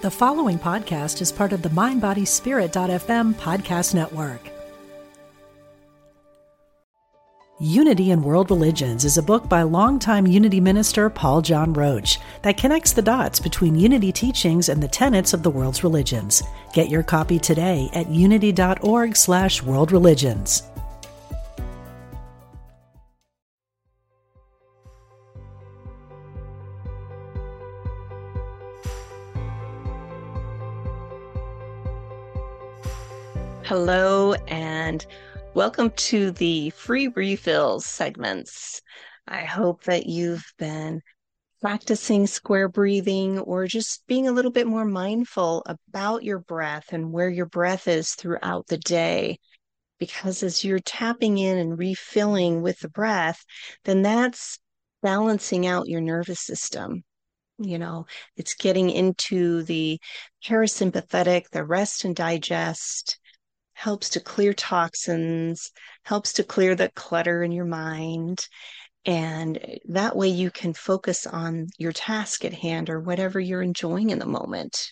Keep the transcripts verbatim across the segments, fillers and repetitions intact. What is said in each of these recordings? The following podcast is part of the mind body spirit dot f m podcast network. Unity in World Religions is a book by longtime Unity minister Paul John Roach that connects the dots between Unity teachings and the tenets of the world's religions. Get your copy today at unity dot org slash world religions. Hello, and welcome to the Free Refills segments. I hope that you've been practicing square breathing or just being a little bit more mindful about your breath and where your breath is throughout the day. Because as you're tapping in and refilling with the breath, then that's balancing out your nervous system. You know, it's getting into the parasympathetic, the rest and digest, helps to clear toxins, helps to clear the clutter in your mind. And that way you can focus on your task at hand or whatever you're enjoying in the moment.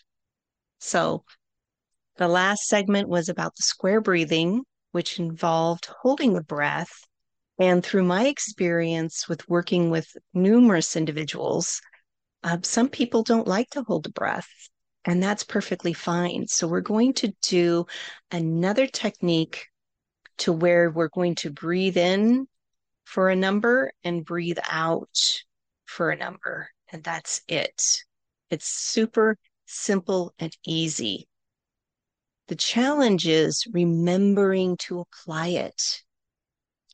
So the last segment was about the square breathing, which involved holding the breath. And through my experience with working with numerous individuals, uh, some people don't like to hold the breath. And that's perfectly fine. So we're going to do another technique to where we're going to breathe in for a number and breathe out for a number. And that's it. It's super simple and easy. The challenge is remembering to apply it.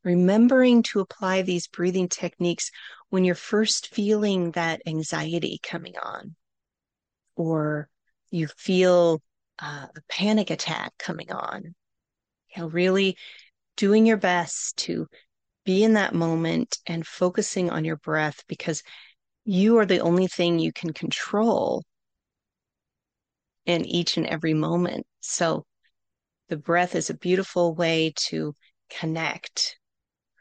Remembering to apply these breathing techniques when you're first feeling that anxiety coming on, or you feel uh, a panic attack coming on. You know, really doing your best to be in that moment and focusing on your breath, because you are the only thing you can control in each and every moment. So the breath is a beautiful way to connect,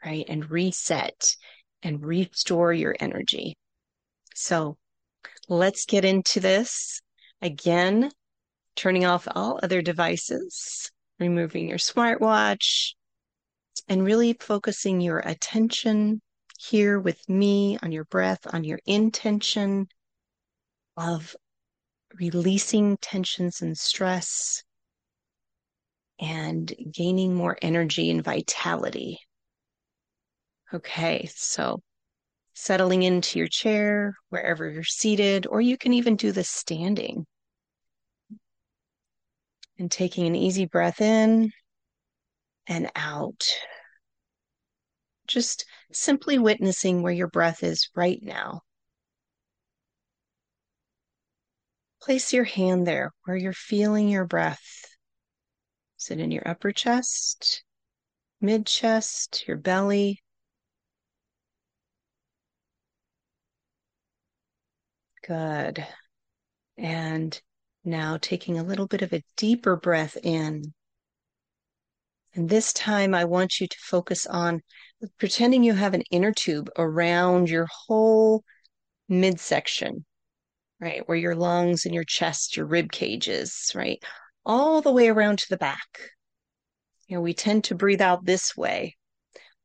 right? And reset and restore your energy. So let's get into this. Again, turning off all other devices, removing your smartwatch, and really focusing your attention here with me on your breath, on your intention of releasing tensions and stress and gaining more energy and vitality. Okay, so settling into your chair, wherever you're seated, or you can even do this standing. And taking an easy breath in and out. Just simply witnessing where your breath is right now. Place your hand there where you're feeling your breath. Is it in your upper chest, mid chest, your belly? Good. And now taking a little bit of a deeper breath in. And this time I want you to focus on pretending you have an inner tube around your whole midsection, right? Where your lungs and your chest, your rib cages, right? All the way around to the back. You know, we tend to breathe out this way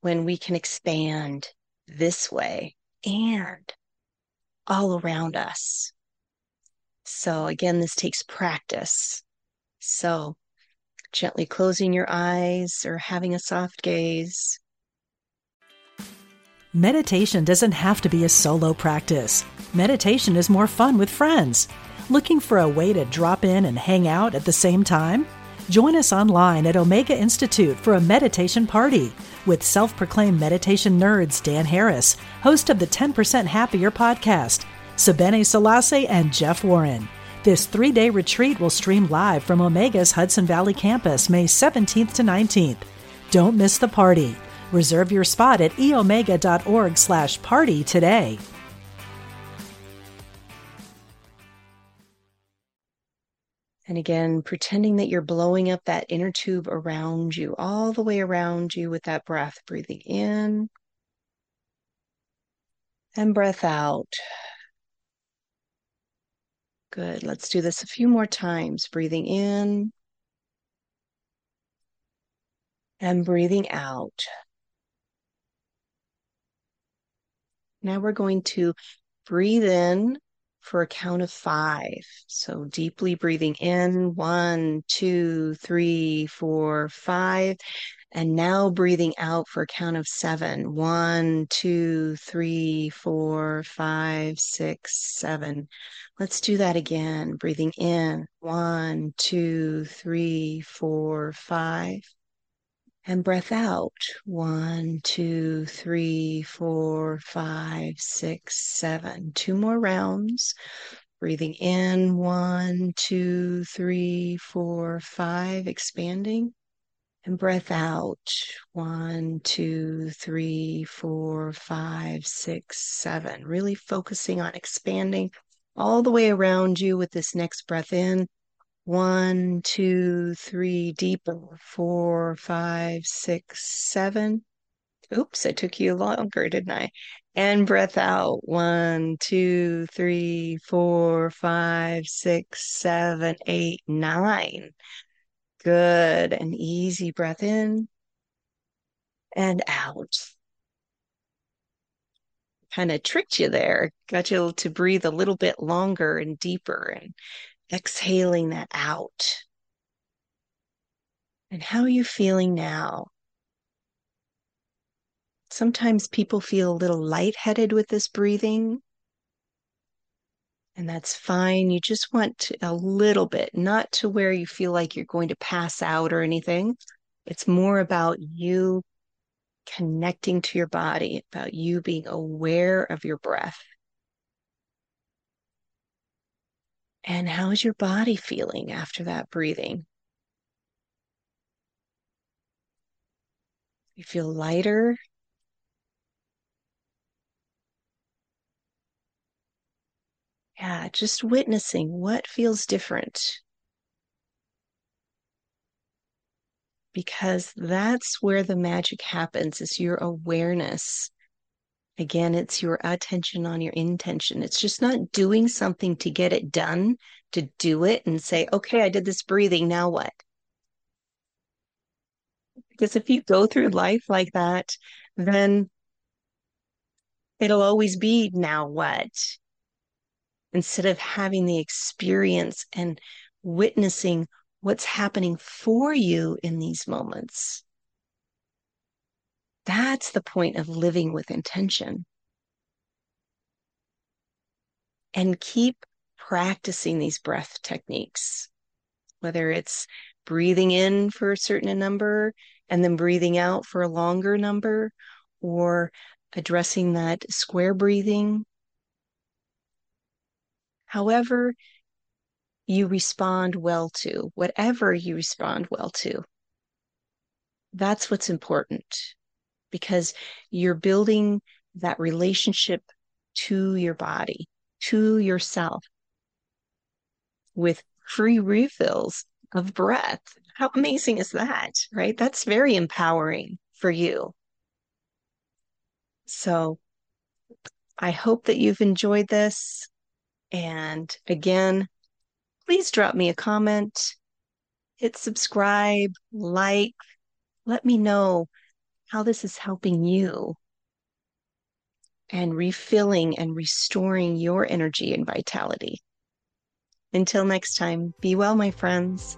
when we can expand this way and all around us. So again, this takes practice. So gently closing your eyes or having a soft gaze. Meditation doesn't have to be a solo practice. Meditation is more fun with friends. Looking for a way to drop in and hang out at the same time? Join us online at Omega Institute for a meditation party with self-proclaimed meditation nerds Dan Harris, host of the ten percent Happier podcast, Sebene Selassie, and Jeff Warren. This three-day retreat will stream live from Omega's Hudson Valley campus, May seventeenth to nineteenth. Don't miss the party. Reserve your spot at e omega dot org slash party today. And again, pretending that you're blowing up that inner tube around you, all the way around you with that breath, breathing in and breath out. Good. Let's do this a few more times. Breathing in and breathing out. Now we're going to breathe in for a count of five. So deeply breathing in, one, two, three, four, five. And now breathing out for a count of seven. One, two, three, four, five, six, seven. Let's do that again. Breathing in. One, two, three, four, five. And breath out. One, two, three, four, five, six, seven. Two more rounds. Breathing in. One, two, three, four, five. Expanding. And breath out. One, two, three, four, five, six, seven. Really focusing on expanding all the way around you with this next breath in. One, two, three, deeper. Four, five, six, seven. Oops, it took you longer, didn't I? And breath out. One, two, three, four, five, six, seven, eight, nine. Good. An easy breath in and out. Kind of tricked you there. Got you to breathe a little bit longer and deeper and exhaling that out. And how are you feeling now? Sometimes people feel a little lightheaded with this breathing. And that's fine. You just want a little bit, not to where you feel like you're going to pass out or anything. It's more about you connecting to your body, about you being aware of your breath. And how is your body feeling after that breathing? You feel lighter? Yeah, just witnessing what feels different. Because that's where the magic happens, is your awareness. Again, it's your attention on your intention. It's just not doing something to get it done, to do it and say, okay, I did this breathing, now what? Because if you go through life like that, then it'll always be now what? Instead of having the experience and witnessing what's happening for you in these moments. That's the point of living with intention. And keep practicing these breath techniques, whether it's breathing in for a certain number and then breathing out for a longer number, or addressing that square breathing. However you respond well to, whatever you respond well to, that's what's important, because you're building that relationship to your body, to yourself, with free refills of breath. How amazing is that, right? That's very empowering for you. So I hope that you've enjoyed this. And again, please drop me a comment, hit subscribe, like, let me know how this is helping you and refilling and restoring your energy and vitality. Until next time, be well, my friends.